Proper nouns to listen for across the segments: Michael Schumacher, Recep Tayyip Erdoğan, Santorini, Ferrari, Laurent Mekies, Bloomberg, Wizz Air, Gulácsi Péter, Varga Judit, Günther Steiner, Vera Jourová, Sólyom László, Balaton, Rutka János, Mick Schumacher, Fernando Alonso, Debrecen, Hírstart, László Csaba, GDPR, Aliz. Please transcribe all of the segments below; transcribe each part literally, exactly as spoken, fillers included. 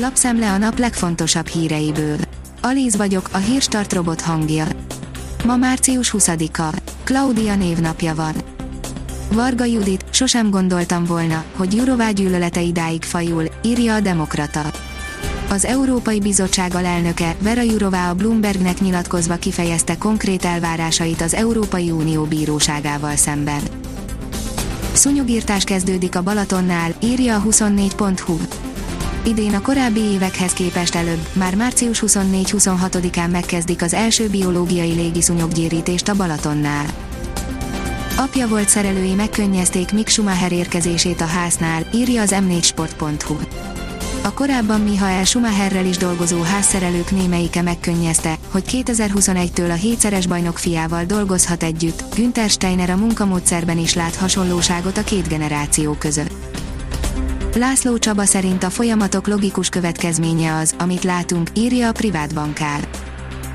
Lapszem le a nap legfontosabb híreiből. Aliz vagyok, a hírstart robot hangja. Ma március huszadika. Klaudia névnapja van. Varga Judit, sosem gondoltam volna, hogy Jourová gyűlölete idáig fajul, írja a Demokrata. Az Európai Bizottság alelnöke, Vera Jourová a Bloombergnek nyilatkozva kifejezte konkrét elvárásait az Európai Unió bíróságával szemben. Szúnyogírtás kezdődik a Balatonnál, írja a huszonnégy pont hu. Idén a korábbi évekhez képest előbb, már március huszonnégy-huszonhatodikán megkezdik az első biológiai légiszúnyoggyérítést a Balatonnál. Apja volt szerelői megkönnyezték Mick Schumacher érkezését a háznál, írja az m négy sport pont hu. A korábban Michael Schumacherrel is dolgozó házszerelők némelyike megkönnyezte, hogy kétezer-huszonegytől a hétszeres bajnok fiával dolgozhat együtt, Günther Steiner a munkamódszerben is lát hasonlóságot a két generáció között. László Csaba szerint a folyamatok logikus következménye az, amit látunk, írja a privát bankár.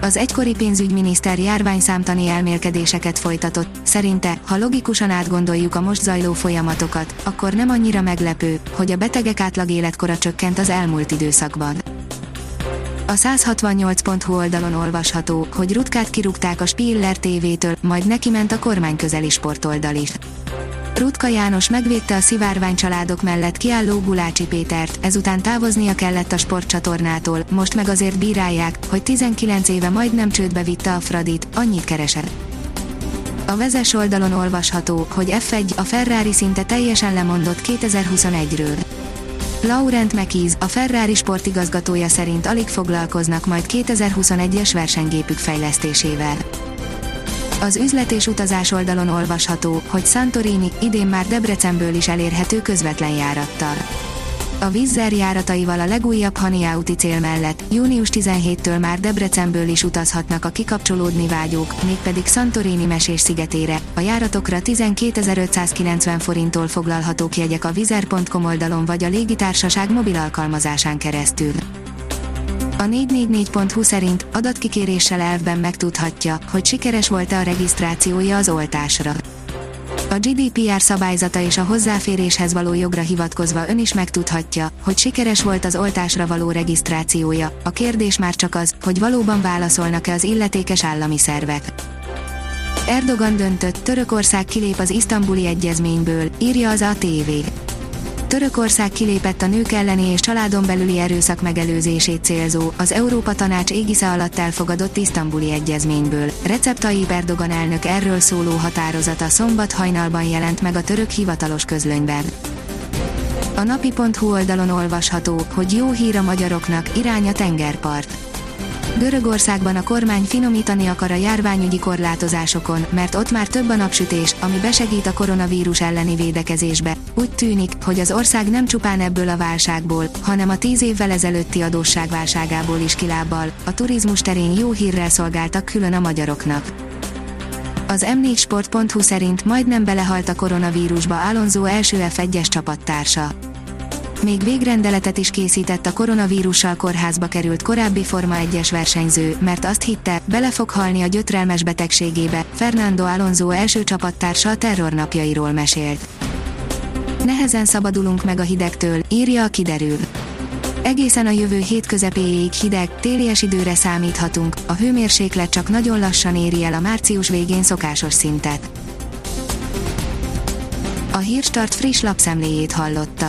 Az egykori pénzügyminiszter járványszámtani elmélkedéseket folytatott, szerinte, ha logikusan átgondoljuk a most zajló folyamatokat, akkor nem annyira meglepő, hogy a betegek átlag életkora csökkent az elmúlt időszakban. A száz hatvannyolc pont hu oldalon olvasható, hogy Rutkát kirúgták a Spiller té vétől, majd neki ment a kormányközeli sportoldal is. Rutka János megvédte a szivárvány családok mellett kiálló Gulácsi Pétert, ezután távoznia kellett a sportcsatornától, most meg azért bírálják, hogy tizenkilenc éve majdnem csődbe vitte a Fradit, annyit keresett. A vezes oldalon olvasható, hogy ef egy, a Ferrari szinte teljesen lemondott kétezer-huszonegyről. Laurent Mekies, a Ferrari sportigazgatója szerint alig foglalkoznak majd kétezer-huszonegyes versenygépük fejlesztésével. Az üzlet és utazás oldalon olvasható, hogy Santorini idén már Debrecenből is elérhető közvetlen járattal. A Wizz Air járataival a legújabb haniauti cél mellett június tizenhetedikétől már Debrecenből is utazhatnak a kikapcsolódni vágyók, mégpedig Santorini mesés szigetére. A járatokra tizenkétezer-ötszázkilencven forinttól foglalhatók jegyek a wizz air pont com oldalon vagy a légitársaság mobil alkalmazásán keresztül. A négyszáznegyvennégy pont hu szerint adatkikéréssel elvben megtudhatja, hogy sikeres volt-e a regisztrációja az oltásra. A gé dé pé er szabályzata és a hozzáféréshez való jogra hivatkozva ön is megtudhatja, hogy sikeres volt az oltásra való regisztrációja, a kérdés már csak az, hogy valóban válaszolnak-e az illetékes állami szervek. Erdoğan döntött, Törökország kilép az isztambuli egyezményből, írja az á té vé. Törökország kilépett a nők elleni és családon belüli erőszak megelőzését célzó, az Európa Tanács égisze alatt elfogadott isztambuli egyezményből. Recep Tayyip Erdoğan elnök erről szóló határozata szombat hajnalban jelent meg a török hivatalos közlönyben. A napi pont hu oldalon olvasható, hogy jó hír a magyaroknak, irány a tengerpart. Görögországban a kormány finomítani akar a járványügyi korlátozásokon, mert ott már több a napsütés, ami besegít a koronavírus elleni védekezésbe. Úgy tűnik, hogy az ország nem csupán ebből a válságból, hanem a tíz évvel ezelőtti adósságválságából is kilábbal. A turizmus terén jó hírrel szolgáltak külön a magyaroknak. Az m négy sport pont hu szerint majdnem belehalt a koronavírusba Alonso első ef egyes csapattársa. Még végrendeletet is készített a koronavírussal kórházba került korábbi Forma egyes versenyző, mert azt hitte, bele fog halni a gyötrelmes betegségébe, Fernando Alonso első csapattársa a terrornapjairól mesélt. Nehezen szabadulunk meg a hidegtől, írja a kiderül. Egészen a jövő hét közepéig hideg, télies időre számíthatunk, a hőmérséklet csak nagyon lassan éri el a március végén szokásos szintet. A Hírstart friss lapszemléjét hallotta.